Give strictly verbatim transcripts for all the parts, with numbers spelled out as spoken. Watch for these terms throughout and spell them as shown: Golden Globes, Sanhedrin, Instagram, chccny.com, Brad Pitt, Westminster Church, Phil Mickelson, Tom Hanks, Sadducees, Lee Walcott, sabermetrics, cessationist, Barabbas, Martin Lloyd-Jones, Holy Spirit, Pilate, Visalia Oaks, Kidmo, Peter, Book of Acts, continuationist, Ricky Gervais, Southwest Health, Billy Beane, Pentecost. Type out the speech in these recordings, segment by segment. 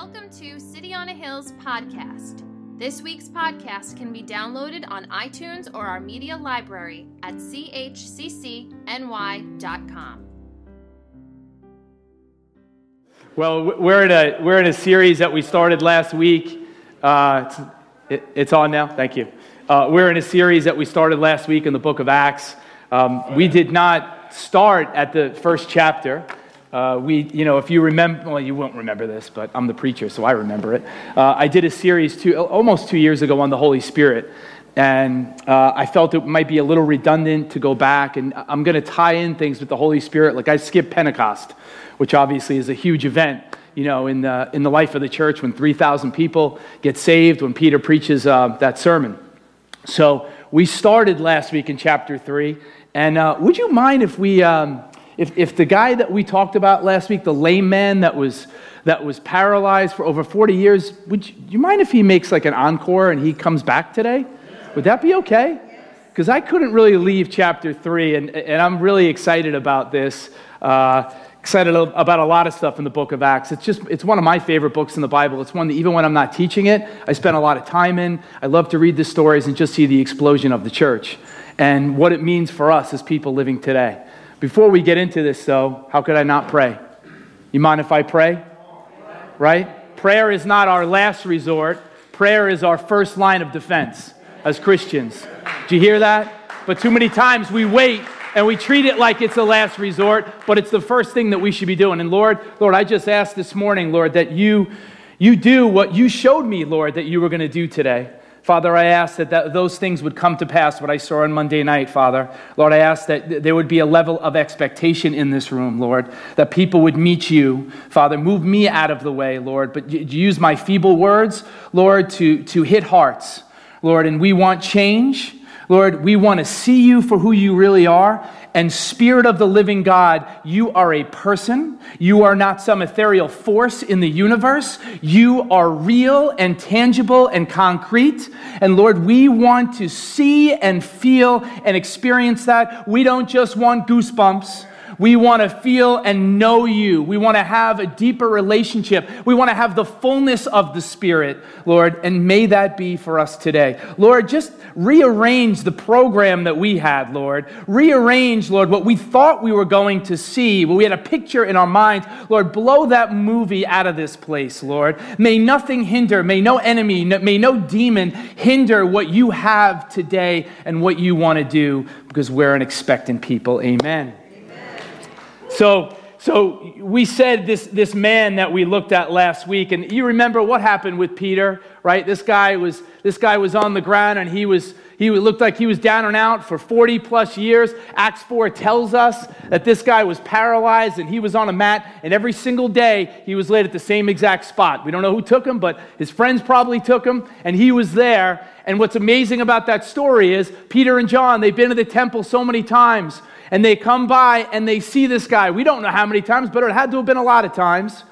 Welcome to City on a Hill's podcast. This week's podcast can be downloaded on iTunes or our media library at c c c n y dot com. Well, we're in a we're in a series that we started last week. Uh, it's, it, it's on now. Thank you. Uh, we're in a series that we started last week in the Book of Acts. Um, we did not start at the first chapter. Uh, we, you know, if you remember, well, you won't remember this, but I'm the preacher, so I remember it. Uh, I did a series two, almost two years ago on the Holy Spirit, and uh, I felt it might be a little redundant to go back, and I'm going to tie in things with the Holy Spirit. Like I skipped Pentecost, which obviously is a huge event, you know, in the in the life of the church when three thousand people get saved when Peter preaches uh, that sermon. So we started last week in chapter three, and uh, would you mind if we... Um, If, if the guy that we talked about last week, the lame man that was that was paralyzed for over forty years, would you, you mind if he makes like an encore and he comes back today? Would that be okay? Because I couldn't really leave chapter three, and, and I'm really excited about this. Uh, excited about a lot of stuff in the Book of Acts. It's just it's one of my favorite books in the Bible. It's one that even when I'm not teaching it, I spend a lot of time in. I love to read the stories and just see the explosion of the church and what it means for us as people living today. Before we get into this, though, how could I not pray? You mind if I pray? Right? Prayer is not our last resort. Prayer is our first line of defense as Christians. Do you hear that? But too many times we wait and we treat it like it's a last resort, but it's the first thing that we should be doing. And Lord, Lord, I just asked this morning, Lord, that you, you do what you showed me, Lord, that you were going to do today. Father, I ask that, that those things would come to pass, what I saw on Monday night, Father. Lord, I ask that th- there would be a level of expectation in this room, Lord, that people would meet you. Father, move me out of the way, Lord, but y- use my feeble words, Lord, to, to hit hearts, Lord, and we want change. Lord, we want to see you for who you really are. And Spirit of the living God, you are a person. You are not some ethereal force in the universe. You are real and tangible and concrete. And Lord, we want to see and feel and experience that. We don't just want goosebumps. We want to feel and know you. We want to have a deeper relationship. We want to have the fullness of the Spirit, Lord, and may that be for us today. Lord, just rearrange the program that we had, Lord. Rearrange, Lord, what we thought we were going to see, what we had a picture in our minds. Lord, blow that movie out of this place, Lord. May nothing hinder, may no enemy, may no demon hinder what you have today and what you want to do, because we're an expectant people. Amen. So so we said this this man that we looked at last week, and you remember what happened with Peter, right? This guy was this guy was on the ground, and he was he looked like he was down and out for forty plus years. Acts four tells us that this guy was paralyzed, and he was on a mat, and every single day he was laid at the same exact spot. We don't know who took him, but his friends probably took him, and he was there. And what's amazing about that story is Peter and John, they've been to the temple so many times. And they come by and they see this guy. We don't know how many times, but it had to have been a lot of times.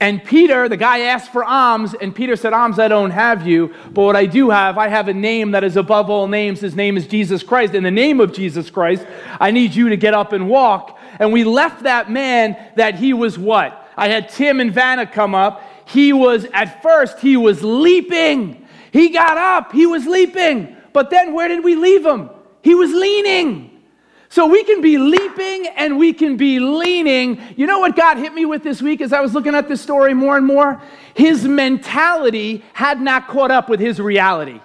And Peter, the guy asked for alms, and Peter said, alms, I don't have you, but what I do have, I have a name that is above all names. His name is Jesus Christ. In the name of Jesus Christ, I need you to get up and walk. And we left that man that he was what? I had Tim and Vanna come up. He was, at first, he was leaping. He got up. He was leaping. But then where did we leave him? He was leaning. So we can be leaping and we can be leaning. You know what God hit me with this week as I was looking at this story more and more? His mentality had not caught up with his reality.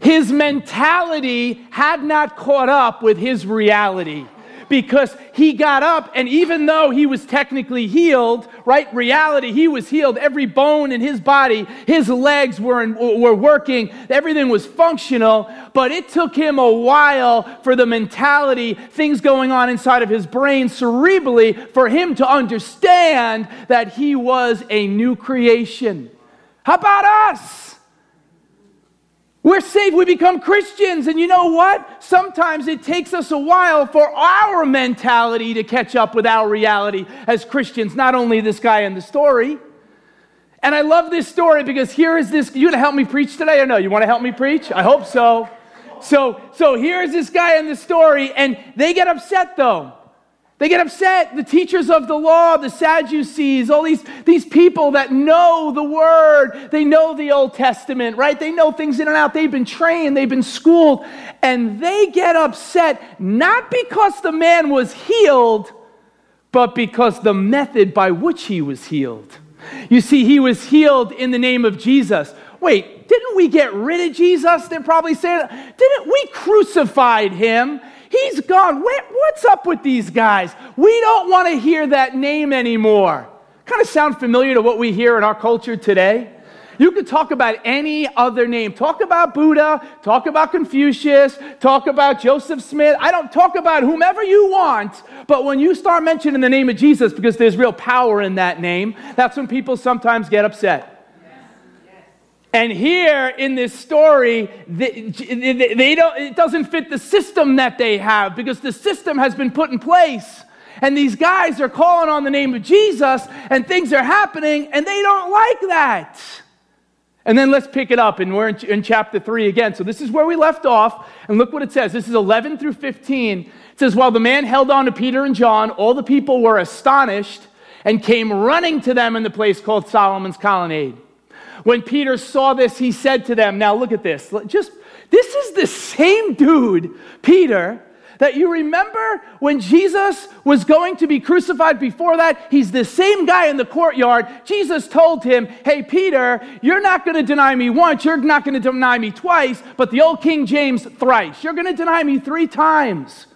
His mentality had not caught up with his reality. Because he got up, and even though he was technically healed, right, reality, he was healed. Every bone in his body, his legs were in, were working. Everything was functional, but it took him a while for the mentality, things going on inside of his brain cerebrally, for him to understand that he was a new creation. How about us? We're saved, we become Christians, and you know what? Sometimes it takes us a while for our mentality to catch up with our reality as Christians, not only this guy in the story. And I love this story because here is this, you gonna help me preach today or no? You wanna help me preach? I hope so. So, so here's this guy in the story, and they get upset though. They get upset. The teachers of the law, the Sadducees, all these, these people that know the word, they know the Old Testament, right? They know things in and out. They've been trained. They've been schooled. And they get upset not because the man was healed, but because the method by which he was healed. You see, he was healed in the name of Jesus. Wait, didn't we get rid of Jesus? They're probably saying, didn't we crucified him? He's gone. What's up with these guys? We don't want to hear that name anymore. Kind of sound familiar to what we hear in our culture today? You could talk about any other name. Talk about Buddha. Talk about Confucius. Talk about Joseph Smith. I don't talk about whomever you want, but when you start mentioning the name of Jesus, because there's real power in that name, that's when people sometimes get upset. And here in this story, they, they don't, it doesn't fit the system that they have, because the system has been put in place. And these guys are calling on the name of Jesus, and things are happening, and they don't like that. And then let's pick it up, and we're in, in chapter three again. So this is where we left off, and look what it says. This is eleven through fifteen. It says, while the man held on to Peter and John, all the people were astonished and came running to them in the place called Solomon's Colonnade. When Peter saw this, he said to them, now look at this. Just this is the same dude, Peter, that you remember when Jesus was going to be crucified before that. He's the same guy in the courtyard. Jesus told him, hey, Peter, you're not going to deny me once. You're not going to deny me twice. But the old King James, thrice. You're going to deny me three times.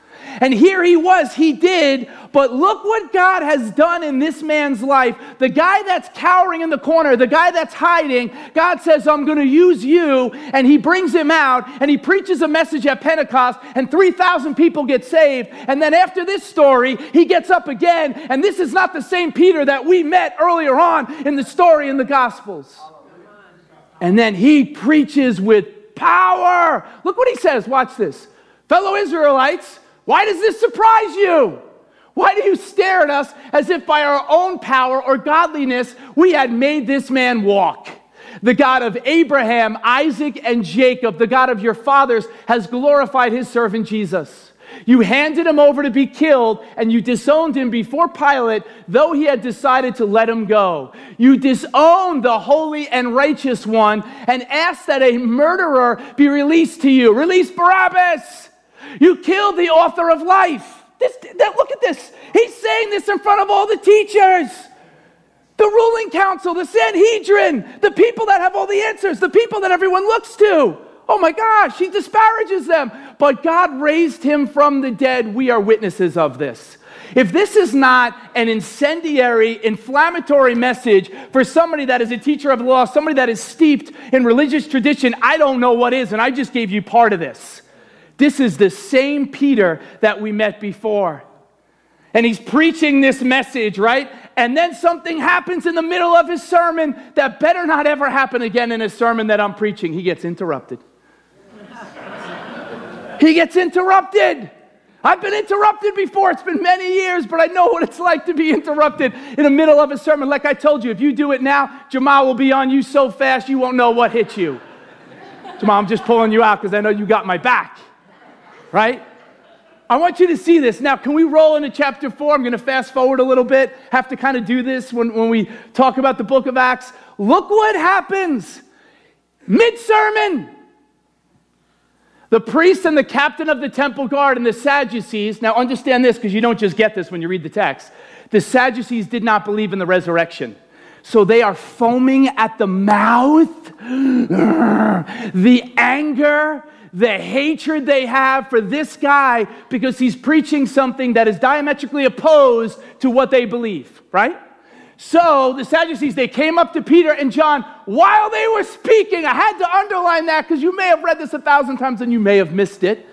And here he was, he did, but look what God has done in this man's life. The guy that's cowering in the corner, the guy that's hiding, God says, I'm going to use you, and he brings him out, and he preaches a message at Pentecost, and three thousand people get saved, and then after this story, he gets up again, and this is not the same Peter that we met earlier on in the story in the Gospels. And then he preaches with power. Look what he says, watch this. Fellow Israelites, why does this surprise you? Why do you stare at us as if by our own power or godliness we had made this man walk? The God of Abraham, Isaac, and Jacob, the God of your fathers, has glorified his servant Jesus. You handed him over to be killed, and you disowned him before Pilate, though he had decided to let him go. You disowned the holy and righteous one and asked that a murderer be released to you. Release Barabbas! You killed the author of life. This, that, look at this. He's saying this in front of all the teachers, the ruling council, the Sanhedrin, the people that have all the answers, the people that everyone looks to. Oh my gosh, he disparages them. But God raised him from the dead. We are witnesses of this. If this is not an incendiary, inflammatory message for somebody that is a teacher of the law, somebody that is steeped in religious tradition, I don't know what is, and I just gave you part of this. This is the same Peter that we met before. And he's preaching this message, right? And then something happens in the middle of his sermon that better not ever happen again in a sermon that I'm preaching. He gets interrupted. He gets interrupted. I've been interrupted before. It's been many years, but I know what it's like to be interrupted in the middle of a sermon. Like I told you, if you do it now, Jamal will be on you so fast you won't know what hit you. Jamal, I'm just pulling you out because I know you got my back. Right? I want you to see this. Now, can we roll into chapter four? I'm going to fast forward a little bit. Have to kind of do this when, when we talk about the book of Acts. Look what happens. Mid-sermon. The priest and the captain of the temple guard and the Sadducees. Now, understand this, because you don't just get this when you read the text. The Sadducees did not believe in the resurrection. So they are foaming at the mouth. The anger, the hatred they have for this guy, because he's preaching something that is diametrically opposed to what they believe, right? So the Sadducees, they came up to Peter and John while they were speaking. I had to underline that because you may have read this a thousand times and you may have missed it.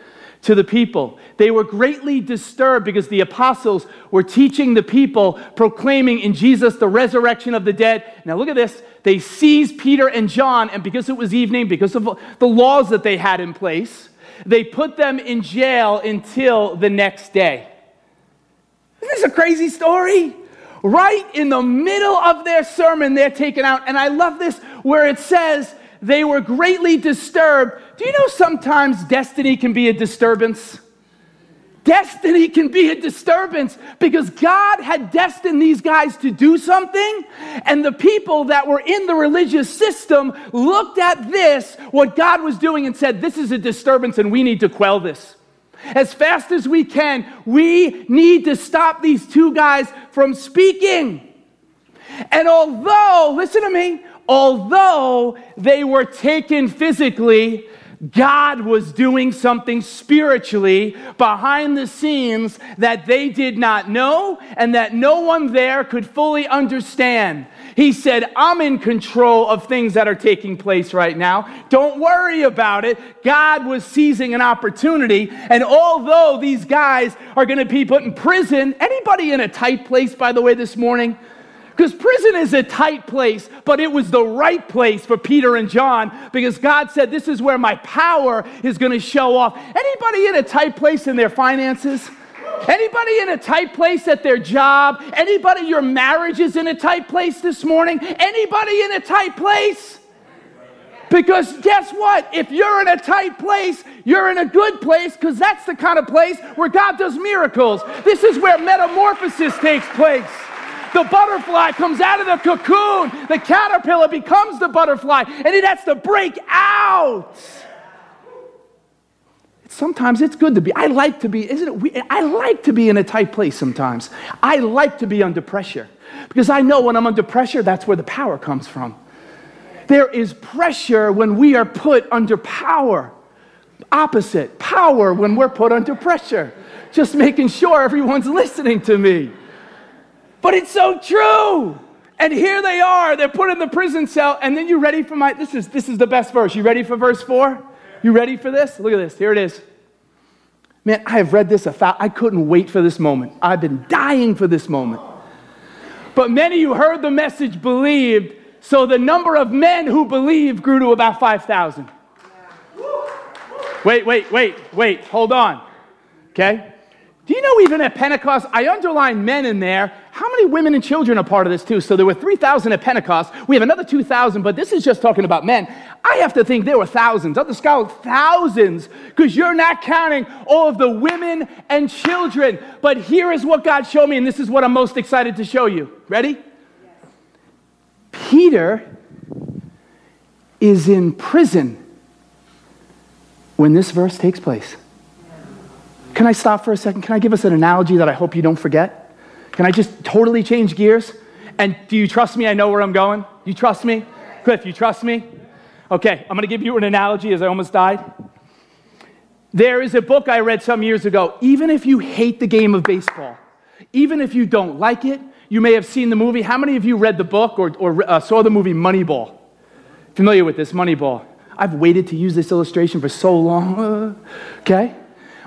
To the people, they were greatly disturbed because the apostles were teaching the people, proclaiming in Jesus the resurrection of the dead. Now look at this. They seized Peter and John, and because it was evening, because of the laws that they had in place, they put them in jail until the next day. Isn't this a crazy story? Right in the middle of their sermon, they're taken out. And I love this where it says, they were greatly disturbed. Do you know sometimes destiny can be a disturbance? Destiny can be a disturbance because God had destined these guys to do something, and the people that were in the religious system looked at this, what God was doing, and said, this is a disturbance and we need to quell this. As fast as we can, we need to stop these two guys from speaking. And although, listen to me, although they were taken physically, God was doing something spiritually behind the scenes that they did not know and that no one there could fully understand. He said, I'm in control of things that are taking place right now. Don't worry about it. God was seizing an opportunity. And although these guys are going to be put in prison, anybody in a tight place, by the way, this morning? Because prison is a tight place, but it was the right place for Peter and John because God said, this is where my power is going to show off. Anybody in a tight place in their finances? Anybody in a tight place at their job? Anybody, your marriage is in a tight place this morning? Anybody in a tight place? Because guess what? If you're in a tight place, you're in a good place because that's the kind of place where God does miracles. This is where metamorphosis takes place. The butterfly comes out of the cocoon. The caterpillar becomes the butterfly, and it has to break out. Sometimes it's good to be. I like to be, isn't it weird? I like to be in a tight place sometimes. I like to be under pressure because I know when I'm under pressure, that's where the power comes from. There is pressure when we are put under power. Opposite, power when we're put under pressure. Just making sure everyone's listening to me. But it's so true. And here they are. They're put in the prison cell. And then you ready for my, this is this is the best verse. You ready for verse four? You ready for this? Look at this. Here it is. Man, I have read this a thousand. I couldn't wait for this moment. I've been dying for this moment. But many who heard the message believed. So the number of men who believed grew to about five thousand. Wait, wait, wait, wait. Hold on. Okay? Do you know even at Pentecost, I underlined men in there. How many women and children are part of this too? So there were three thousand at Pentecost. We have another two thousand, but this is just talking about men. I have to think there were thousands. Other scholars, thousands, because you're not counting all of the women and children. But here is what God showed me, and this is what I'm most excited to show you. Ready? Yes. Peter is in prison when this verse takes place. Can I stop for a second? Can I give us an analogy that I hope you don't forget? Can I just totally change gears? And do you trust me? I know where I'm going. You trust me? Cliff, you trust me? Okay, I'm going to give you an analogy as I almost died. There is a book I read some years ago. Even if you hate the game of baseball, even if you don't like it, you may have seen the movie. How many of you read the book or, or uh, saw the movie Moneyball? Familiar with this, Moneyball? I've waited to use this illustration for so long. Okay?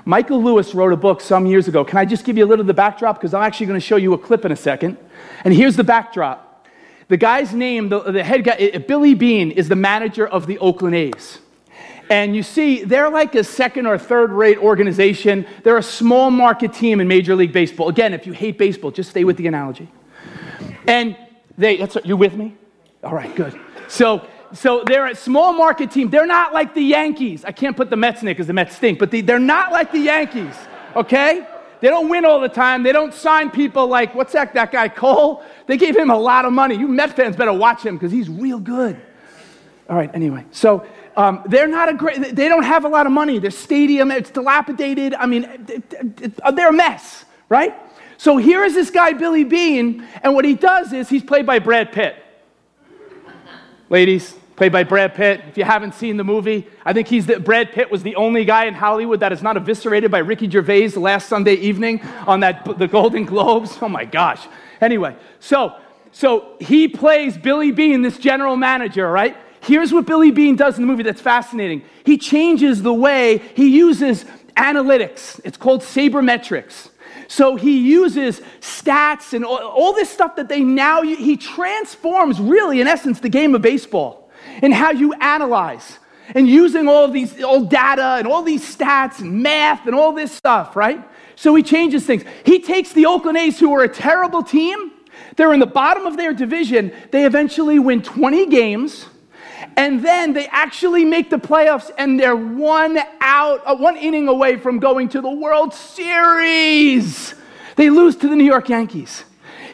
Michael Lewis wrote a book some years ago. Can I just give you a little of the backdrop? Because I'm actually going to show you a clip in a second. And here's the backdrop. The guy's name, the, the head guy, Billy Beane, is the manager of the Oakland A's. And you see, they're like a second or third-rate organization. They're a small market team in Major League Baseball. Again, if you hate baseball, just stay with the analogy. And they, that's, you with me? All right, good. So... So they're a small market team. They're not like the Yankees. I can't put the Mets in it because the Mets stink, but they, they're not like the Yankees, okay? They don't win all the time. They don't sign people like, what's that, that guy Cole? They gave him a lot of money. You Mets fans better watch him because he's real good. All right, anyway. So um, they're not a great, they don't have a lot of money. Their stadium, it's dilapidated. I mean, they're a mess, right? So here is this guy, Billy Beane, and what he does is he's played by Brad Pitt. Ladies, played by Brad Pitt. If you haven't seen the movie, I think he's the, Brad Pitt was the only guy in Hollywood that is not eviscerated by Ricky Gervais last Sunday evening on that the Golden Globes. Oh my gosh. Anyway, so so he plays Billy Beane, this general manager, right? Here's what Billy Beane does in the movie that's fascinating. He changes the way he uses analytics. It's called sabermetrics. So he uses stats and all, all this stuff that they now, he transforms really, in essence, the game of baseball and how you analyze and using all of these old data and all these stats and math and all this stuff, right? So he changes things. He takes the Oakland A's, who are a terrible team. They're in the bottom of their division. They eventually win twenty games. And then they actually make the playoffs, and they're one out, uh, one inning away from going to the World Series. They lose to the New York Yankees.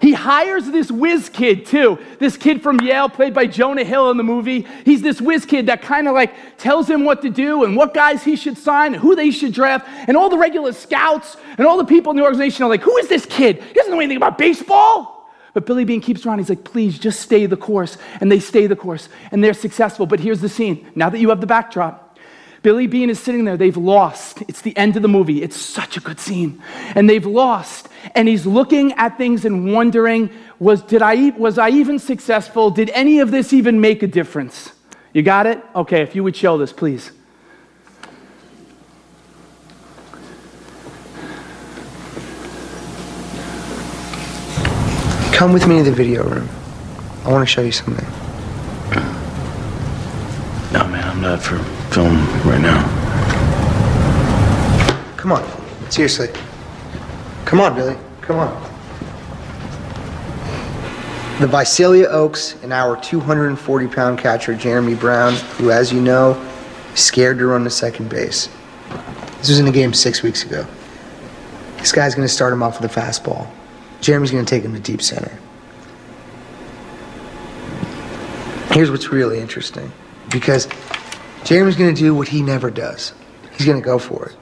He hires this whiz kid, too. This kid from Yale, played by Jonah Hill in the movie. He's this whiz kid that kind of like tells him what to do and what guys he should sign and who they should draft. And all the regular scouts and all the people in the organization are like, who is this kid? He doesn't know anything about baseball. But Billy Beane keeps around. He's like, please, just stay the course. And they stay the course. And they're successful. But here's the scene. Now that you have the backdrop, Billy Beane is sitting there. They've lost. It's the end of the movie. It's such a good scene. And they've lost. And he's looking at things and wondering, was did I was I even successful? Did any of this even make a difference? You got it? Okay, if you would show this, please. Come with me to the video room. I want to show you something. No, man, I'm not for film right now. Come on, seriously. Come on, Billy, come on. The Visalia Oaks and our two hundred forty pound catcher, Jeremy Brown, who, as you know, is scared to run to second base. This was in a game six weeks ago. This guy's gonna start him off with a fastball. Jeremy's gonna take him to deep center. Here's what's really interesting, because Jeremy's going to do what he never does. He's going to go for it.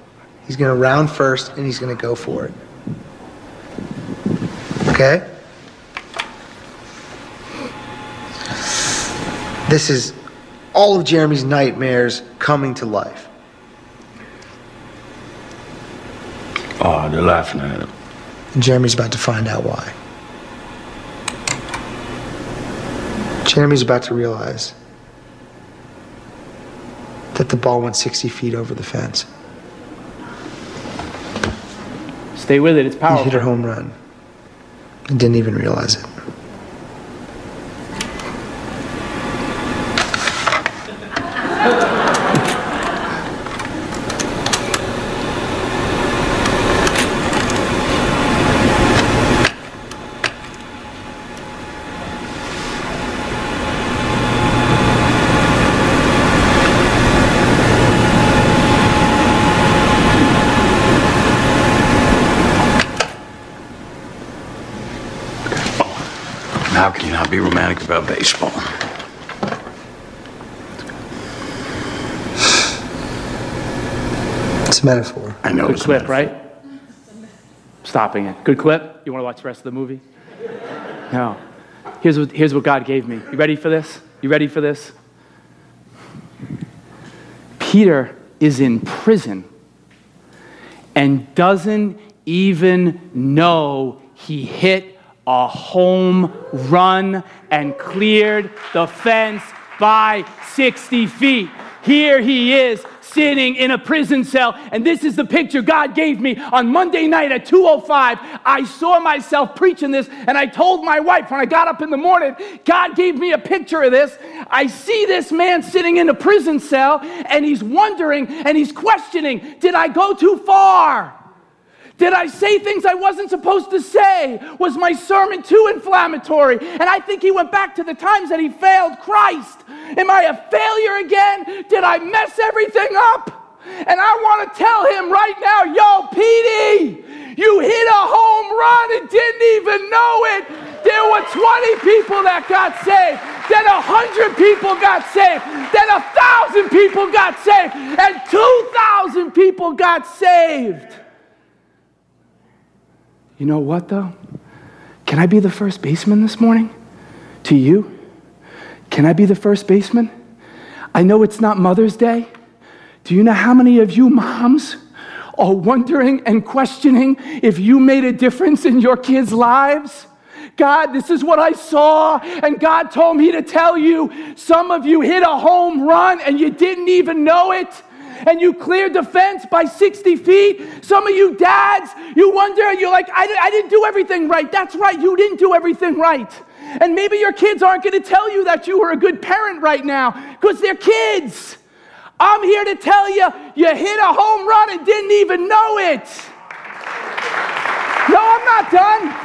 He's going to round first, and he's going to go for it. Okay? This is all of Jeremy's nightmares coming to life. Oh, they're laughing at him. And Jeremy's about to find out why. Jeremy's about to realize that the ball went sixty feet over the fence. Stay with it, it's powerful. He hit a home run and didn't even realize it. Be romantic about baseball. It's a metaphor. I know. Good it's clip, a right? Stopping it. Good clip. You want to watch the rest of the movie? No. Here's what. Here's what God gave me. You ready for this? You ready for this? Peter is in prison and doesn't even know he hit a home run and cleared the fence by sixty feet. Here he is sitting in a prison cell, and this is the picture God gave me on Monday night at two oh five. I saw myself preaching this, and I told my wife when I got up in the morning, God gave me a picture of this. I see this man sitting in a prison cell, and he's wondering, and he's questioning, did I go too far? Did I say things I wasn't supposed to say? Was my sermon too inflammatory? And I think he went back to the times that he failed Christ. Am I a failure again? Did I mess everything up? And I want to tell him right now, yo, Petey, you hit a home run and didn't even know it. There were twenty people that got saved. Then one hundred people got saved. Then one thousand people got saved. And two thousand people got saved. You know what, though? Can I be the first baseman this morning? To you? Can I be the first baseman? I know it's not Mother's Day. Do you know how many of you moms are wondering and questioning if you made a difference in your kids' lives? God, this is what I saw, and God told me to tell you. Some of you hit a home run, and you didn't even know it. And you cleared the fence by sixty feet. Some of you dads, you wonder, and you're like, I, I didn't do everything right. That's right, you didn't do everything right. And maybe your kids aren't going to tell you that you were a good parent right now because they're kids. I'm here to tell you, you hit a home run and didn't even know it. No, I'm not done.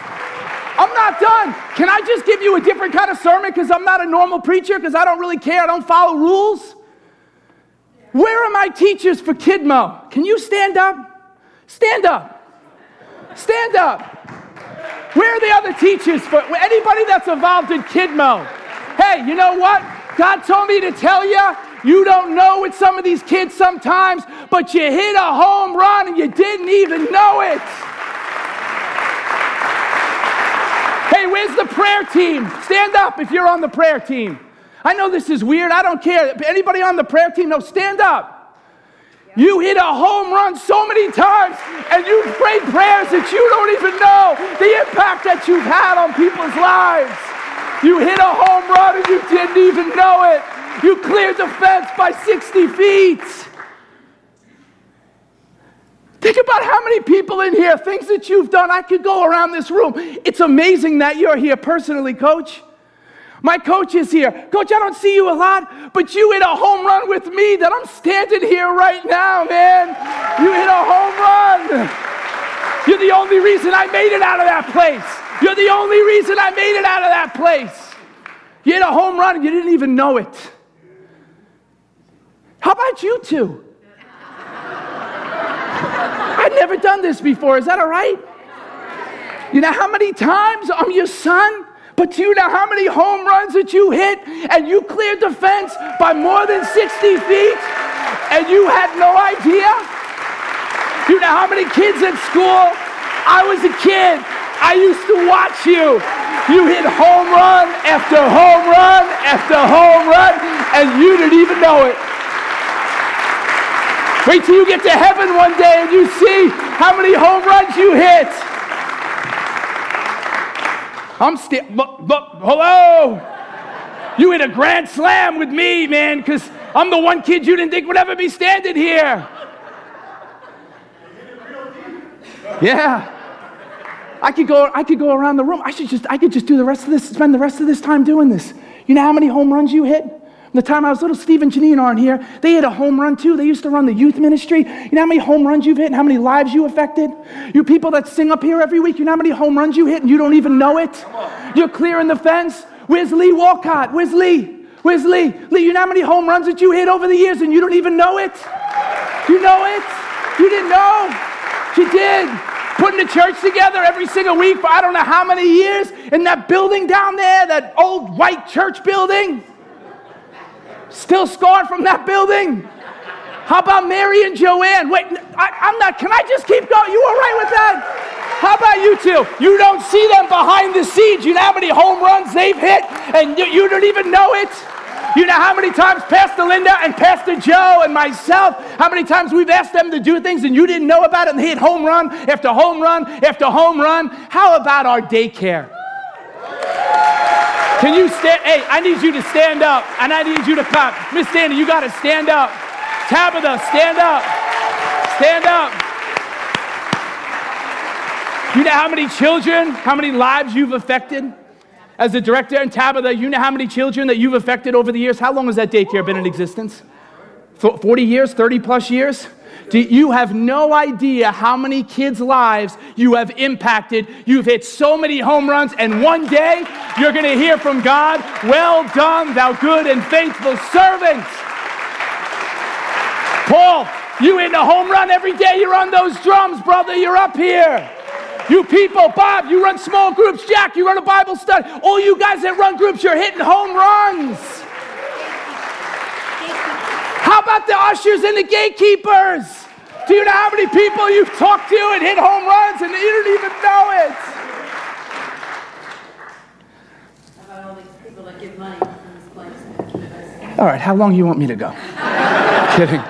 I'm not done. Can I just give you a different kind of sermon because I'm not a normal preacher, because I don't really care. I don't follow rules. Where are my teachers for Kidmo? Can you stand up? Stand up. Stand up. Where are the other teachers for anybody that's involved in Kidmo? Hey, you know what? God told me to tell you, you don't know with some of these kids sometimes, but you hit a home run and you didn't even know it. Hey, where's the prayer team? Stand up if you're on the prayer team. I know this is weird. I don't care. Anybody on the prayer team? No, stand up. Yep. You hit a home run so many times and you prayed prayers that you don't even know the impact that you've had on people's lives. You hit a home run and you didn't even know it. You cleared the fence by sixty feet. Think about how many people in here, things that you've done. I could go around this room. It's amazing that you're here personally, Coach. My coach is here. Coach, I don't see you a lot, but you hit a home run with me that I'm standing here right now, man. You hit a home run. You're the only reason I made it out of that place. You're the only reason I made it out of that place. You hit a home run and you didn't even know it. How about you two? I've never done this before. Is that all right? You know how many times I'm your son? But you know how many home runs that you hit and you cleared the fence by more than sixty feet and you had no idea? You know how many kids at school? I was a kid. I used to watch you. You hit home run after home run after home run and you didn't even know it. Wait till you get to heaven one day and you see how many home runs you hit. I'm still, look, look, hello. You hit a grand slam with me, man, because I'm the one kid you didn't think would ever be standing here. Yeah. I could go, I could go around the room. I should just, I could just do the rest of this, spend the rest of this time doing this. You know how many home runs you hit? From the time I was little, Steve and Janine aren't here. They hit a home run too. They used to run the youth ministry. You know how many home runs you've hit and how many lives you affected? You people that sing up here every week, you know how many home runs you hit and you don't even know it? You're clearing the fence. Where's Lee Walcott? Where's Lee? Where's Lee? Lee, you know how many home runs that you hit over the years and you don't even know it? You know it? You didn't know? You did. Putting the church together every single week for I don't know how many years in that building down there, that old white church building. Still scarred from that building. How about Mary and Joanne? Wait, I, I'm not, can I just keep going? You all right with that? How about you two? You don't see them behind the scenes. You know how many home runs they've hit and you, you don't even know it? You know how many times Pastor Linda and Pastor Joe and myself, how many times we've asked them to do things and you didn't know about it and they hit home run after home run after home run. How about our daycare? Can you stand? Hey, I need you to stand up and I need you to pop. Miss Danny, you got to stand up. Tabitha, stand up. Stand up. You know how many children, how many lives you've affected? As the director and Tabitha, you know how many children that you've affected over the years? How long has that daycare been in existence? forty years, thirty plus years? Do you have no idea how many kids' lives you have impacted. You've hit so many home runs, and one day you're going to hear from God, well done, thou good and faithful servant. Paul, you hit a home run every day. You're on those drums, brother. You're up here. You people, Bob, you run small groups. Jack, you run a Bible study. All you guys that run groups, you're hitting home runs. How about the ushers and the gatekeepers? Do you know how many people you've talked to and hit home runs and you don't even know it? How about all these people that give money in this place? All right, how long do you want me to go? Kidding.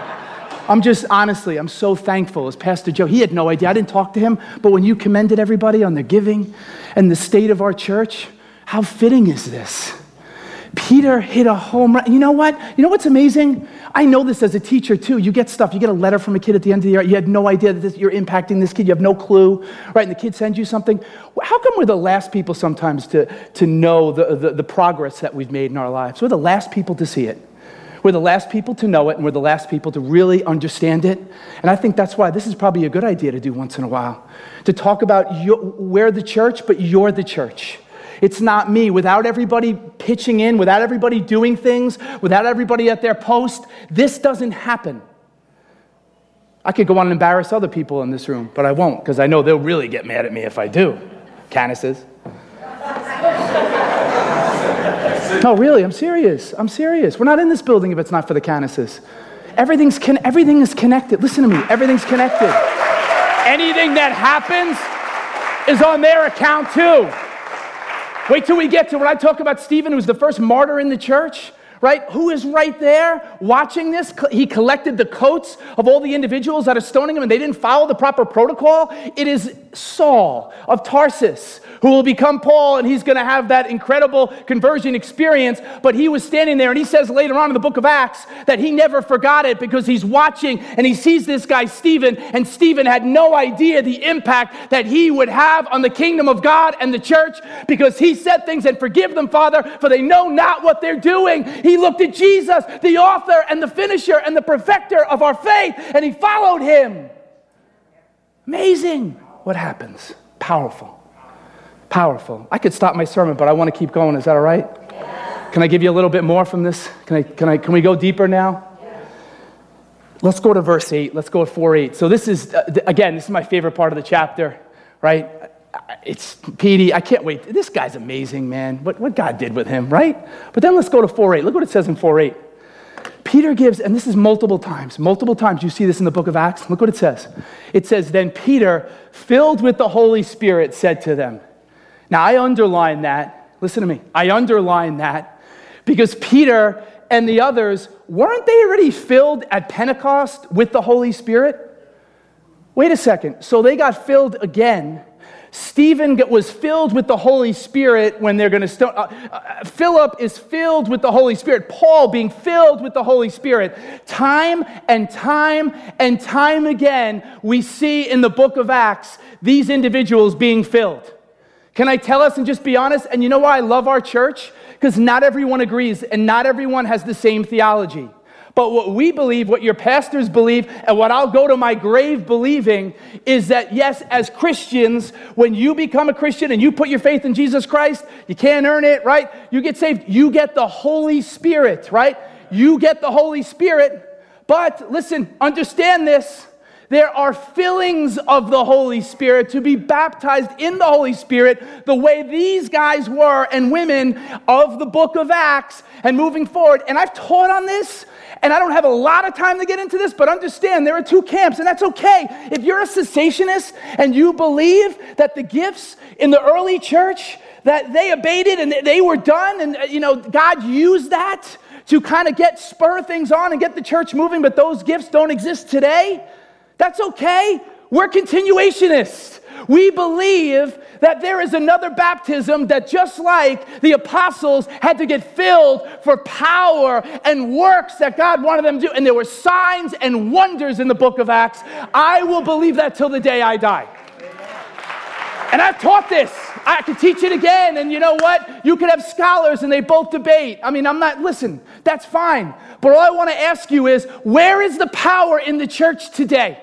I'm just, honestly, I'm so thankful as Pastor Joe. He had no idea. I didn't talk to him. But when you commended everybody on their giving and the state of our church, how fitting is this? Peter hit a home run. You know what? You know what's amazing? I know this as a teacher, too. You get stuff. You get a letter from a kid at the end of the year. You had no idea that this, you're impacting this kid. You have no clue, right? And the kid sends you something. How come we're the last people sometimes to, to know the, the, the progress that we've made in our lives? We're the last people to see it. We're the last people to know it, and we're the last people to really understand it. And I think that's why this is probably a good idea to do once in a while, to talk about your, we're the church, but you're the church. It's not me. Without everybody pitching in, without everybody doing things, without everybody at their post, this doesn't happen. I could go on and embarrass other people in this room, but I won't, because I know they'll really get mad at me if I do. Canises. No, really, I'm serious. I'm serious. We're not in this building if it's not for the Canises. Everything's con- everything is connected. Listen to me. Everything's connected. Anything that happens is on their account too. Wait till we get to when I talk about Stephen, who's the first martyr in the church, right? Who is right there watching this? He collected the coats of all the individuals that are stoning him, and they didn't follow the proper protocol. It is Saul of Tarsus who will become Paul, and he's going to have that incredible conversion experience. But he was standing there, and he says later on in the book of Acts that he never forgot it because he's watching, and he sees this guy Stephen, and Stephen had no idea the impact that he would have on the kingdom of God and the church, because he said things, and forgive them, Father, for they know not what they're doing. He looked at Jesus, the author and the finisher and the perfecter of our faith, and he followed him. Amazing what happens. Powerful. Powerful. I could stop my sermon, but I want to keep going. Is that all right? Yeah. Can I give you a little bit more from this? Can I? Can I? Can we go deeper now? Yeah. Let's go to verse eight. Let's go to four eight. So this is, uh, th- again, this is my favorite part of the chapter, right? It's Petey. I can't wait. This guy's amazing, man. What, what God did with him, right? But then let's go to four eight. Look what it says in four eight. Peter gives, and this is multiple times, multiple times. You see this in the book of Acts. Look what it says. It says, then Peter, filled with the Holy Spirit, said to them. Now, I underline that. Listen to me. I underline that because Peter and the others, weren't they already filled at Pentecost with the Holy Spirit? Wait a second. So they got filled again. Stephen was filled with the Holy Spirit when they're going to stone. Uh, uh, Philip is filled with the Holy Spirit. Paul being filled with the Holy Spirit. Time and time and time again, we see in the book of Acts these individuals being filled. Can I tell us and just be honest? And you know why I love our church? Because not everyone agrees and not everyone has the same theology. But what we believe, what your pastors believe, and what I'll go to my grave believing is that, yes, as Christians, when you become a Christian and you put your faith in Jesus Christ, you can't earn it, right? You get saved. You get the Holy Spirit, right? You get the Holy Spirit. But listen, understand this. There are fillings of the Holy Spirit to be baptized in the Holy Spirit the way these guys were and women of the book of Acts and moving forward. And I've taught on this, and I don't have a lot of time to get into this, but understand there are two camps, and that's okay. If you're a cessationist and you believe that the gifts in the early church, that they abated and they were done, and you know God used that to kind of get spur things on and get the church moving, but those gifts don't exist today, that's okay. We're continuationists. We believe that there is another baptism that just like the apostles had to get filled for power and works that God wanted them to do, and there were signs and wonders in the book of Acts. I will believe that till the day I die. And I've taught this. I could teach it again, and you know what? You could have scholars, and they both debate. I mean, I'm not, listen, that's fine. But all I want to ask you is, where is the power in the church today?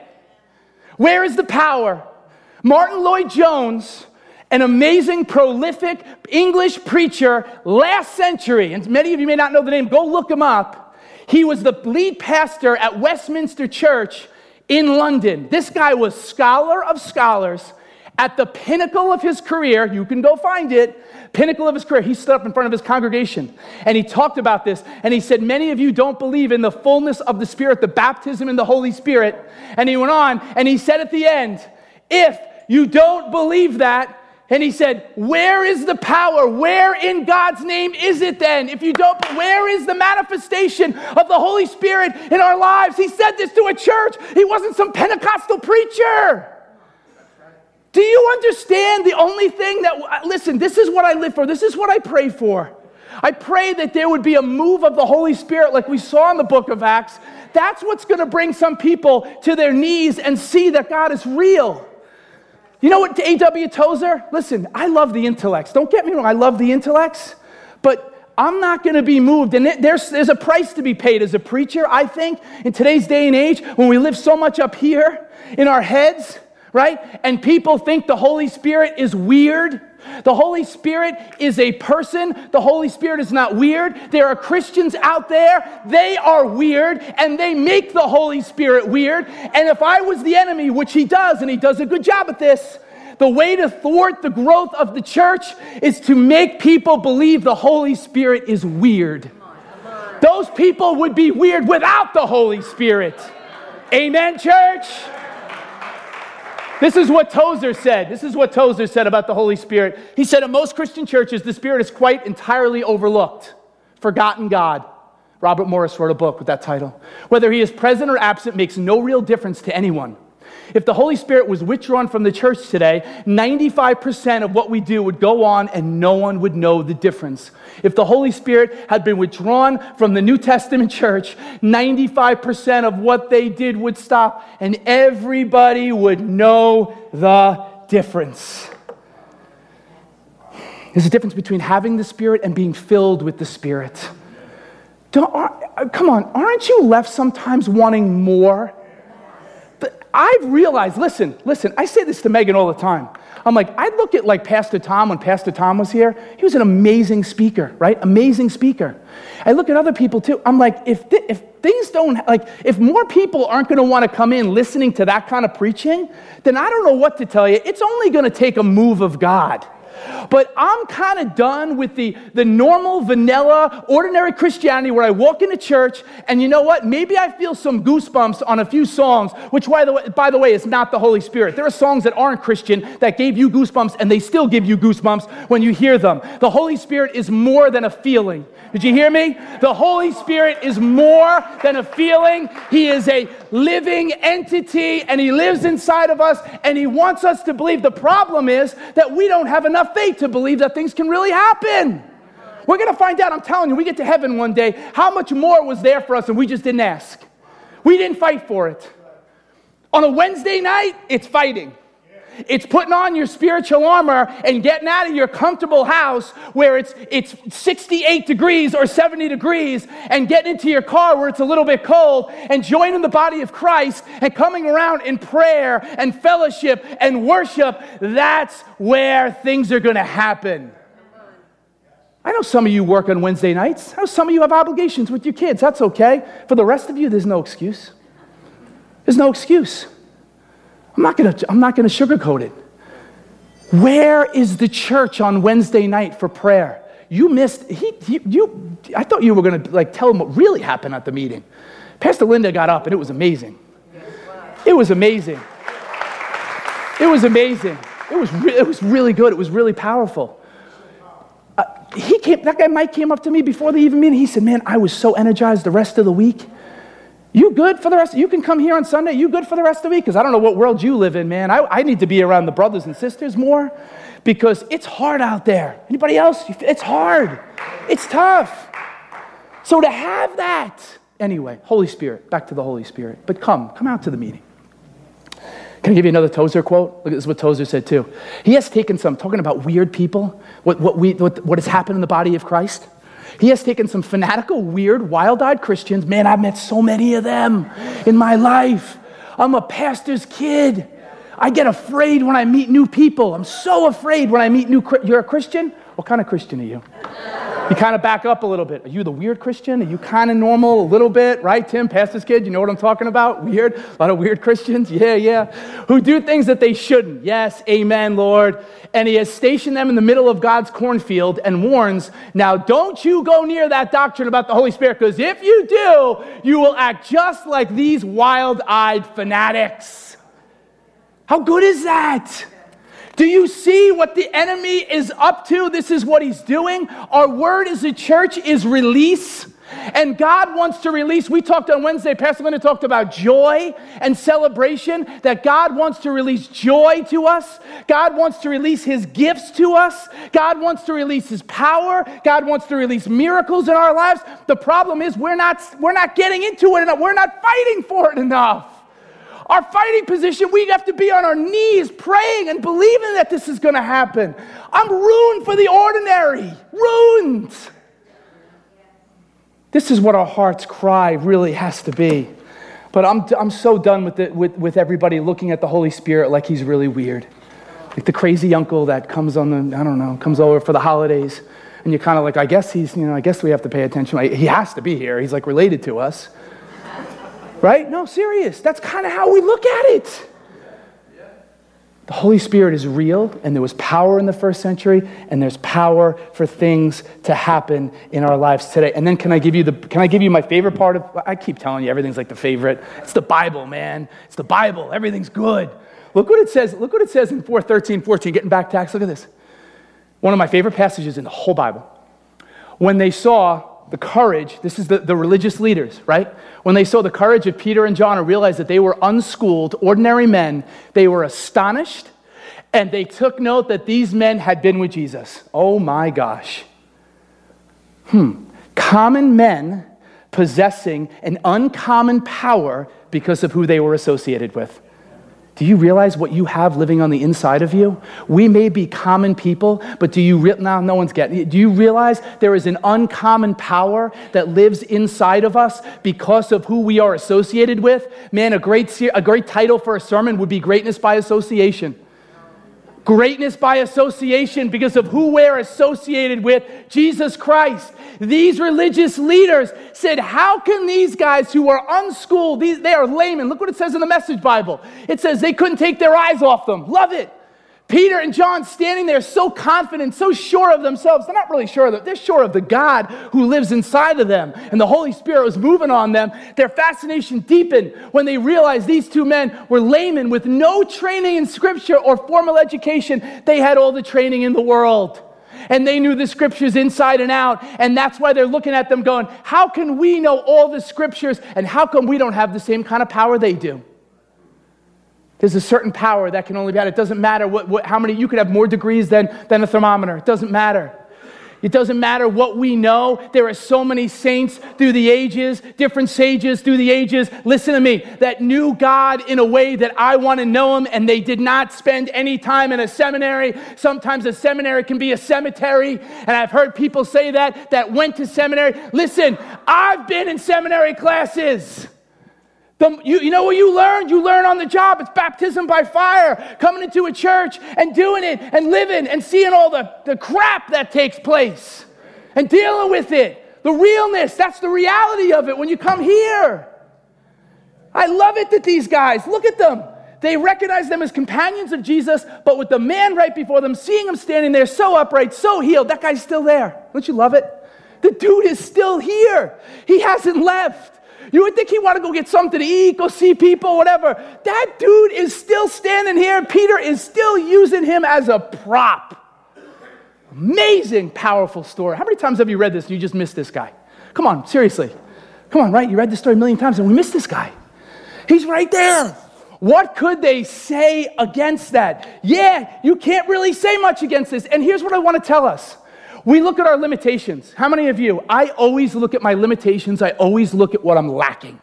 Where is the power? Martin Lloyd-Jones, an amazing, prolific English preacher last century, and many of you may not know the name, go look him up. He was the lead pastor at Westminster Church in London. This guy was scholar of scholars. At the pinnacle of his career, you can go find it, pinnacle of his career, he stood up in front of his congregation, and he talked about this, and he said, many of you don't believe in the fullness of the Spirit, the baptism in the Holy Spirit, and he went on, and he said at the end, if you don't believe that, and he said, where is the power? Where in God's name is it then? If you don't, where is the manifestation of the Holy Spirit in our lives? He said this to a church. He wasn't some Pentecostal preacher. Do you understand the only thing that, listen, this is what I live for. This is what I pray for. I pray that there would be a move of the Holy Spirit like we saw in the book of Acts. That's what's going to bring some people to their knees and see that God is real. You know what, A W Tozer? Listen, I love the intellects. Don't get me wrong, I love the intellects. But I'm not going to be moved. And there's, there's a price to be paid as a preacher, I think, in today's day and age, when we live so much up here in our heads, right? And people think the Holy Spirit is weird. The Holy Spirit is a person. The Holy Spirit is not weird. There are Christians out there. They are weird, and they make the Holy Spirit weird. And if I was the enemy, which he does, and he does a good job at this, the way to thwart the growth of the church is to make people believe the Holy Spirit is weird. Those people would be weird without the Holy Spirit. Amen, church? This is what Tozer said. This is what Tozer said about the Holy Spirit. He said, in most Christian churches, the Spirit is quite entirely overlooked. Forgotten God. Robert Morris wrote a book with that title. Whether he is present or absent makes no real difference to anyone. If the Holy Spirit was withdrawn from the church today, ninety-five percent of what we do would go on and no one would know the difference. If the Holy Spirit had been withdrawn from the New Testament church, ninety-five percent of what they did would stop and everybody would know the difference. There's a difference between having the Spirit and being filled with the Spirit. Don't, are, come on, aren't you left sometimes wanting more? I've realized, listen, listen, I say this to Megan all the time. I'm like, I look at like Pastor Tom when Pastor Tom was here. He was an amazing speaker, right? Amazing speaker. I look at other people too. I'm like, if th- if things don't, like, if more people aren't going to want to come in listening to that kind of preaching, then I don't know what to tell you. It's only going to take a move of God. But I'm kind of done with the, the normal, vanilla, ordinary Christianity where I walk into church and you know what? Maybe I feel some goosebumps on a few songs, which by the way, by the way is not the Holy Spirit. There are songs that aren't Christian that gave you goosebumps and they still give you goosebumps when you hear them. The Holy Spirit is more than a feeling. Did you hear me? The Holy Spirit is more than a feeling. He is a living entity and he lives inside of us and he wants us to believe. The problem is that we don't have enough faith to believe that things can really happen. We're going to find out, I'm telling you, we get to heaven one day, how much more was there for us and we just didn't ask. We didn't fight for it. On a Wednesday night, it's fighting. It's putting on your spiritual armor and getting out of your comfortable house where it's it's sixty-eight degrees or seventy degrees and getting into your car where it's a little bit cold and joining the body of Christ and coming around in prayer and fellowship and worship. That's where things are going to happen. I know some of you work on Wednesday nights. I know some of you have obligations with your kids. That's okay. For the rest of you, there's no excuse. There's no excuse. I'm not going to I'm not going to sugarcoat it. Where is the church on Wednesday night for prayer? You missed he, he you I thought you were going to like tell them what really happened at the meeting. Pastor Linda got up and it was amazing. It was amazing. It was amazing. It was re- it was really good. It was really powerful. Uh, he came that guy Mike came up to me before the even meeting. He said, "Man, I was so energized the rest of the week." You good for the rest? You can come here on Sunday. You good for the rest of the week? Because I don't know what world you live in, man. I, I need to be around the brothers and sisters more because it's hard out there. Anybody else? It's hard. It's tough. So to have that. Anyway, Holy Spirit. Back to the Holy Spirit. But come. Come out to the meeting. Can I give you another Tozer quote? Look, this is what Tozer said too. He has taken some, talking about weird people, what, what, we, what, what has happened in the body of Christ. He has taken some fanatical, weird, wild-eyed Christians. Man, I've met so many of them in my life. I'm a pastor's kid. I get afraid when I meet new people. I'm so afraid when I meet new... You're a Christian? What kind of Christian are you? You kind of back up a little bit. Are you the weird Christian? Are you kind of normal a little bit? Right, Tim? Pastor's kid? You know what I'm talking about? Weird. A lot of weird Christians. Yeah, yeah. Who do things that they shouldn't. Yes, amen, Lord. And he has stationed them in the middle of God's cornfield and warns, now don't you go near that doctrine about the Holy Spirit, because if you do, you will act just like these wild-eyed fanatics. How good is that? Do you see what the enemy is up to? This is what he's doing. Our word as a church is release. And God wants to release. We talked on Wednesday, Pastor Linda talked about joy and celebration, that God wants to release joy to us. God wants to release his gifts to us. God wants to release his power. God wants to release miracles in our lives. The problem is we're not, we're not getting into it enough. We're not fighting for it enough. Our fighting position, we have to be on our knees praying and believing that this is going to happen. I'm ruined for the ordinary. Ruined. This is what our heart's cry really has to be. But I'm I'm so done with it with, with everybody looking at the Holy Spirit like he's really weird. Like the crazy uncle that comes on the, I don't know, comes over for the holidays. And you're kind of like, I guess he's, you know, I guess we have to pay attention. Like, he has to be here. He's like related to us. Right? No, serious. That's kind of how we look at it. The Holy Spirit is real, and there was power in the first century, and there's power for things to happen in our lives today. And then can I give you the can I give you my favorite part of, I keep telling you everything's like the favorite. It's the Bible, man. It's the Bible. Everything's good. Look what it says. Look what it says in four thirteen, fourteen, getting back to Acts. Look at this. One of my favorite passages in the whole Bible. When they saw the courage, this is the, the religious leaders, right? When they saw the courage of Peter and John and realized that they were unschooled, ordinary men, they were astonished, and they took note that these men had been with Jesus. Oh my gosh. Hmm. Common men possessing an uncommon power because of who they were associated with. Do you realize what you have living on the inside of you? We may be common people, but do you re- now no one's getting it. Do you realize there is an uncommon power that lives inside of us because of who we are associated with? Man, a great se- a great title for a sermon would be Greatness by Association. Greatness by association because of who we're associated with, Jesus Christ. These religious leaders said, how can these guys who are unschooled, these, they are laymen. Look what it says in the Message Bible. It says they couldn't take their eyes off them. Love it. Peter and John standing there so confident, so sure of themselves. They're not really sure of them. They're sure of the God who lives inside of them. And the Holy Spirit was moving on them. Their fascination deepened when they realized these two men were laymen with no training in Scripture or formal education. They had all the training in the world. And they knew the Scriptures inside and out. And that's why they're looking at them going, how can we know all the Scriptures? And how come we don't have the same kind of power they do? There's a certain power that can only be had. It doesn't matter what, what, how many, you could have more degrees than, than a thermometer. It doesn't matter. It doesn't matter what we know. There are so many saints through the ages, different sages through the ages. Listen to me, that knew God in a way that I want to know him, and they did not spend any time in a seminary. Sometimes a seminary can be a cemetery, and I've heard people say that, that went to seminary. Listen, I've been in seminary classes. The, you, you know what you learn? You learn on the job. It's baptism by fire, coming into a church and doing it and living and seeing all the, the crap that takes place and dealing with it. The realness, that's the reality of it when you come here. I love it that these guys, look at them. They recognize them as companions of Jesus, but with the man right before them, seeing him standing there so upright, so healed, that guy's still there. Don't you love it? The dude is still here. He hasn't left. You would think he'd want to go get something to eat, go see people, whatever. That dude is still standing here. Peter is still using him as a prop. Amazing, powerful story. How many times have you read this and you just missed this guy? Come on, seriously. Come on, right? You read this story a million times and we missed this guy. He's right there. What could they say against that? Yeah, you can't really say much against this. And here's what I want to tell us. We look at our limitations. How many of you? I always look at my limitations. I always look at what I'm lacking.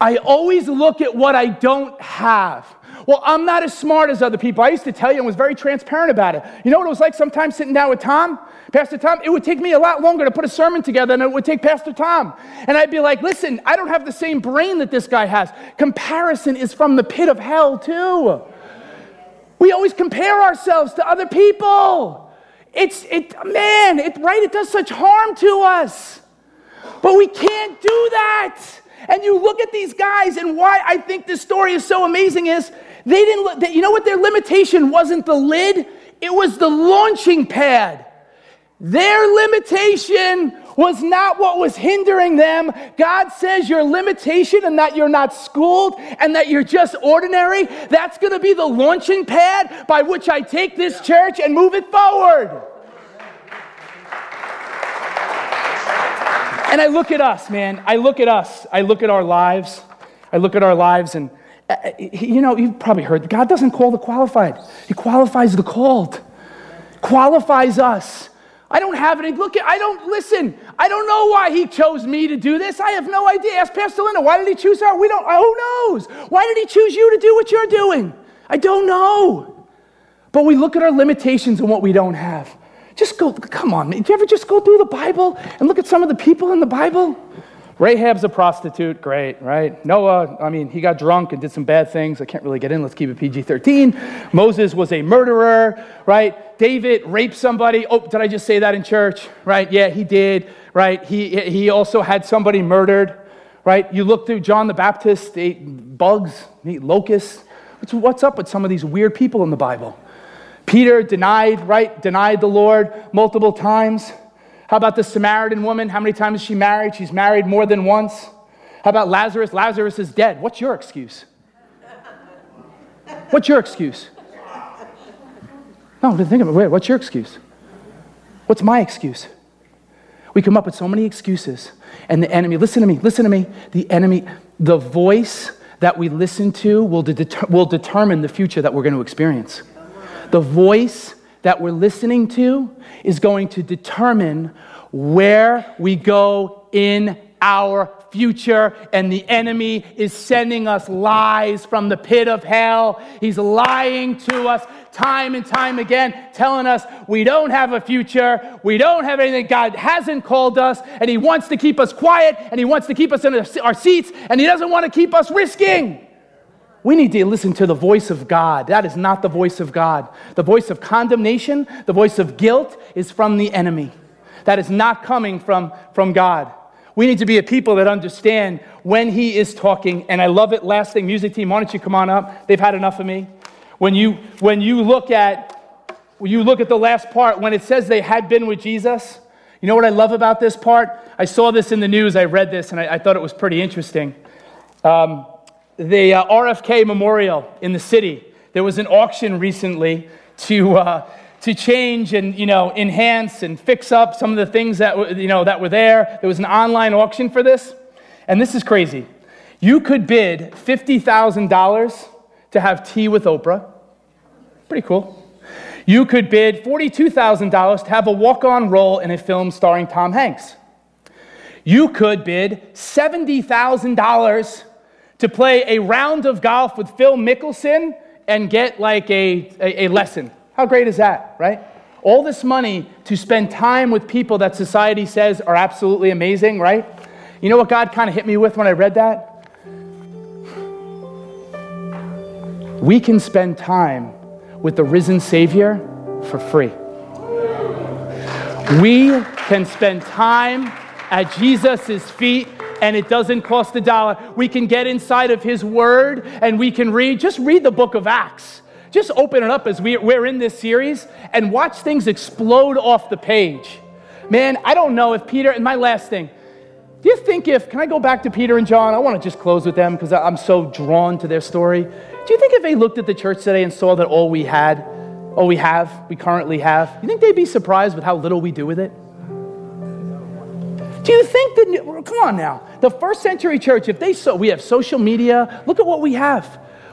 I always look at what I don't have. Well, I'm not as smart as other people. I used to tell you and was very transparent about it. You know what it was like sometimes sitting down with Tom? Pastor Tom, it would take me a lot longer to put a sermon together than it would take Pastor Tom. And I'd be like, listen, I don't have the same brain that this guy has. Comparison is from the pit of hell too. We always compare ourselves to other people. It's, it, man, it, right? It does such harm to us. But we can't do that. And you look at these guys, and why I think this story is so amazing is they didn't, they, you know what? Their limitation wasn't the lid. It was the launching pad. Their limitation was not what was hindering them. God says your limitation and that you're not schooled and that you're just ordinary, that's going to be the launching pad by which I take this church and move it forward. And I look at us, man. I look at us. I look at our lives. I look at our lives and, you know, you've probably heard, God doesn't call the qualified. He qualifies the called. Qualifies us. I don't have any, look at, I don't, listen, I don't know why he chose me to do this. I have no idea. Ask Pastor Linda, why did he choose her? We don't, who knows? Why did he choose you to do what you're doing? I don't know. But we look at our limitations and what we don't have. Just go, come on, man. Do you ever just go through the Bible and look at some of the people in the Bible? Rahab's a prostitute, great, right? Noah, I mean, he got drunk and did some bad things. I can't really get in, let's keep it P G thirteen. Moses was a murderer, right? David raped somebody. Oh, did I just say that in church? Right, yeah, he did, right? He he also had somebody murdered, right? You look through John the Baptist, they ate bugs, they ate locusts. What's, what's up with some of these weird people in the Bible? Peter denied, right? Denied the Lord multiple times. How about the Samaritan woman? How many times she married? She's married more than once. How about Lazarus? Lazarus is dead. What's your excuse? What's your excuse? No, think of it. Wait, what's your excuse? What's my excuse? We come up with so many excuses. And the enemy, listen to me, listen to me. The enemy, the voice that we listen to will, de- will determine the future that we're going to experience. The voice that we're listening to is going to determine where we go in our future, and the enemy is sending us lies from the pit of hell. He's lying to us time and time again, telling us we don't have a future, we don't have anything, God hasn't called us, and he wants to keep us quiet, and he wants to keep us in our seats, and he doesn't want to keep us risking. We need to listen to the voice of God. That is not the voice of God. The voice of condemnation, the voice of guilt is from the enemy. That is not coming from, from God. We need to be a people that understand when he is talking. And I love it. Last thing, music team, why don't you come on up? They've had enough of me. When you when you look at when you look at the last part, when it says they had been with Jesus, you know what I love about this part? I saw this in the news. I read this, and I, I thought it was pretty interesting. Um, The uh, R F K Memorial in the city. There was an auction recently to uh, to change and, you know, enhance and fix up some of the things that w- you know that were there. There was an online auction for this, and this is crazy. You could bid fifty thousand dollars to have tea with Oprah. Pretty cool. You could bid forty-two thousand dollars to have a walk-on role in a film starring Tom Hanks. You could bid seventy thousand dollars. To play a round of golf with Phil Mickelson and get like a, a, a lesson. How great is that, right? All this money to spend time with people that society says are absolutely amazing, right? You know what God kind of hit me with when I read that? We can spend time with the risen Savior for free. We can spend time at Jesus' feet, and it doesn't cost a dollar. We can get inside of his word, and we can read. Just read the Book of Acts. Just open it up as we, we're in this series and watch things explode off the page. Man, I don't know if Peter, and my last thing, do you think if, can I go back to Peter and John? I want to just close with them because I'm so drawn to their story. Do you think if they looked at the church today and saw that all we had, all we have, we currently have, you think they'd be surprised with how little we do with it? Do you think that, come on now, the first century church, if they saw, we have social media, look at what we have.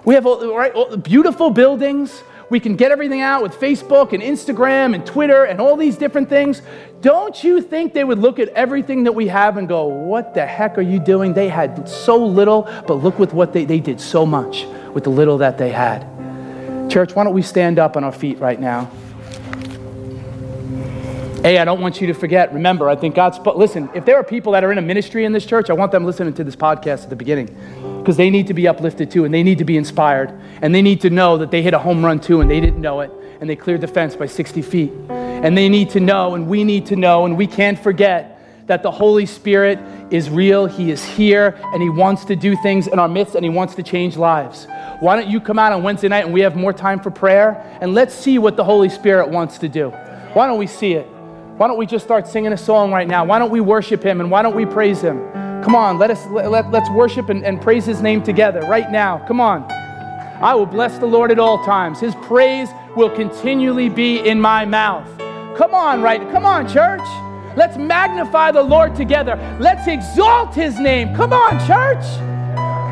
We have all, right, all beautiful buildings. We can get everything out with Facebook and Instagram and Twitter and all these different things. Don't you think they would look at everything that we have and go, what the heck are you doing? They had so little, but look with what they, they did so much with the little that they had. Church, why don't we stand up on our feet right now? Hey, I don't want you to forget. Remember, I think God's... But listen, if there are people that are in a ministry in this church, I want them listening to this podcast at the beginning because they need to be uplifted too, and they need to be inspired, and they need to know that they hit a home run too and they didn't know it, and they cleared the fence by sixty feet. And they need to know, and we need to know, and we can't forget that the Holy Spirit is real. He is here, and he wants to do things in our midst, and he wants to change lives. Why don't you come out on Wednesday night and we have more time for prayer, and let's see what the Holy Spirit wants to do. Why don't we see it? Why don't we just start singing a song right now? Why don't we worship him, and why don't we praise him? Come on, let us, let, let's worship and, and praise his name together right now. Come on. I will bless the Lord at all times. His praise will continually be in my mouth. Come on, right? Come on, church. Let's magnify the Lord together. Let's exalt his name. Come on, church.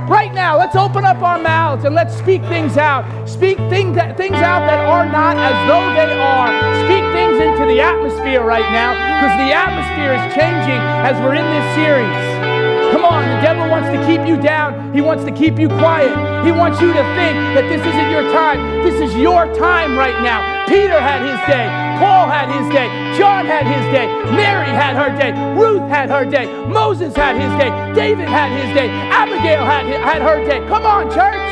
Right now, let's open up our mouths and let's speak things out. Speak things that, things out that are not as though they are. Speak things into the atmosphere right now, because the atmosphere is changing as we're in this series. Come on, the devil wants to keep you down. He wants to keep you quiet. He wants you to think that this isn't your time. This is your time right now. Peter had his day. Paul had his day. John had his day. Mary had her day. Ruth had her day. Moses had his day. David had his day. Abigail had, had her day. Come on, church.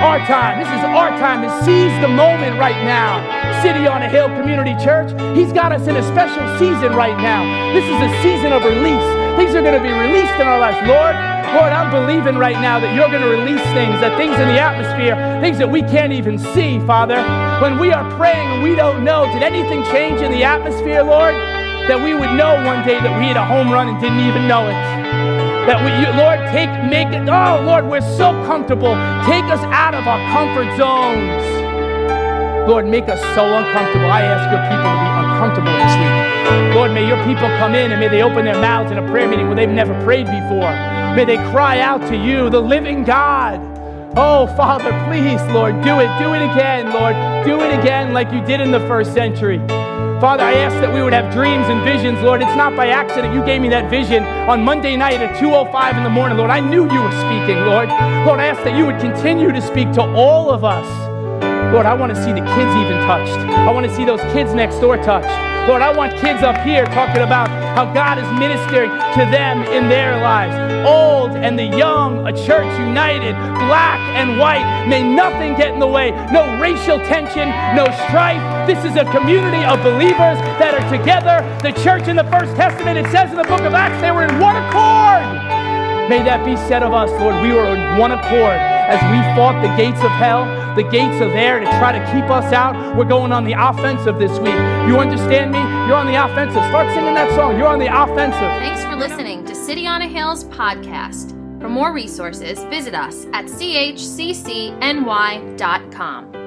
Our time. This is our time to seize the moment right now. City on a Hill Community Church, He's got us in a special season right now. This is a season of release. Things are going to be released in our lives. Lord, Lord, I'm believing right now that you're going to release things, that things in the atmosphere, things that we can't even see, Father. When we are praying and we don't know, did anything change in the atmosphere, Lord? That we would know one day that we hit a home run and didn't even know it. That we, you, Lord, take, make it, oh, Lord, we're so comfortable. Take us out of our comfort zones. Lord, make us so uncomfortable. I ask your people to be uncomfortable this week. Lord, may your people come in and may they open their mouths in a prayer meeting where they've never prayed before. May they cry out to you, the living God. Oh, Father, please, Lord, do it. Do it again, Lord. Do it again like you did in the first century. Father, I ask that we would have dreams and visions, Lord. It's not by accident you gave me that vision on Monday night at two oh five in the morning, Lord. I knew you were speaking, Lord. Lord, I ask that you would continue to speak to all of us. Lord, I want to see the kids even touched. I want to see those kids next door touched. Lord, I want kids up here talking about how God is ministering to them in their lives. Old and the young, a church united, black and white. May nothing get in the way. No racial tension, no strife. This is a community of believers that are together. The church in the First Testament, it says in the Book of Acts, they were in one accord. May that be said of us, Lord. We were in one accord as we fought the gates of hell. The gates are there to try to keep us out. We're going on the offensive this week. You understand me? You're on the offensive. Start singing that song. You're on the offensive. Thanks for listening to City on a Hill's podcast. For more resources, visit us at c h c c n y dot com.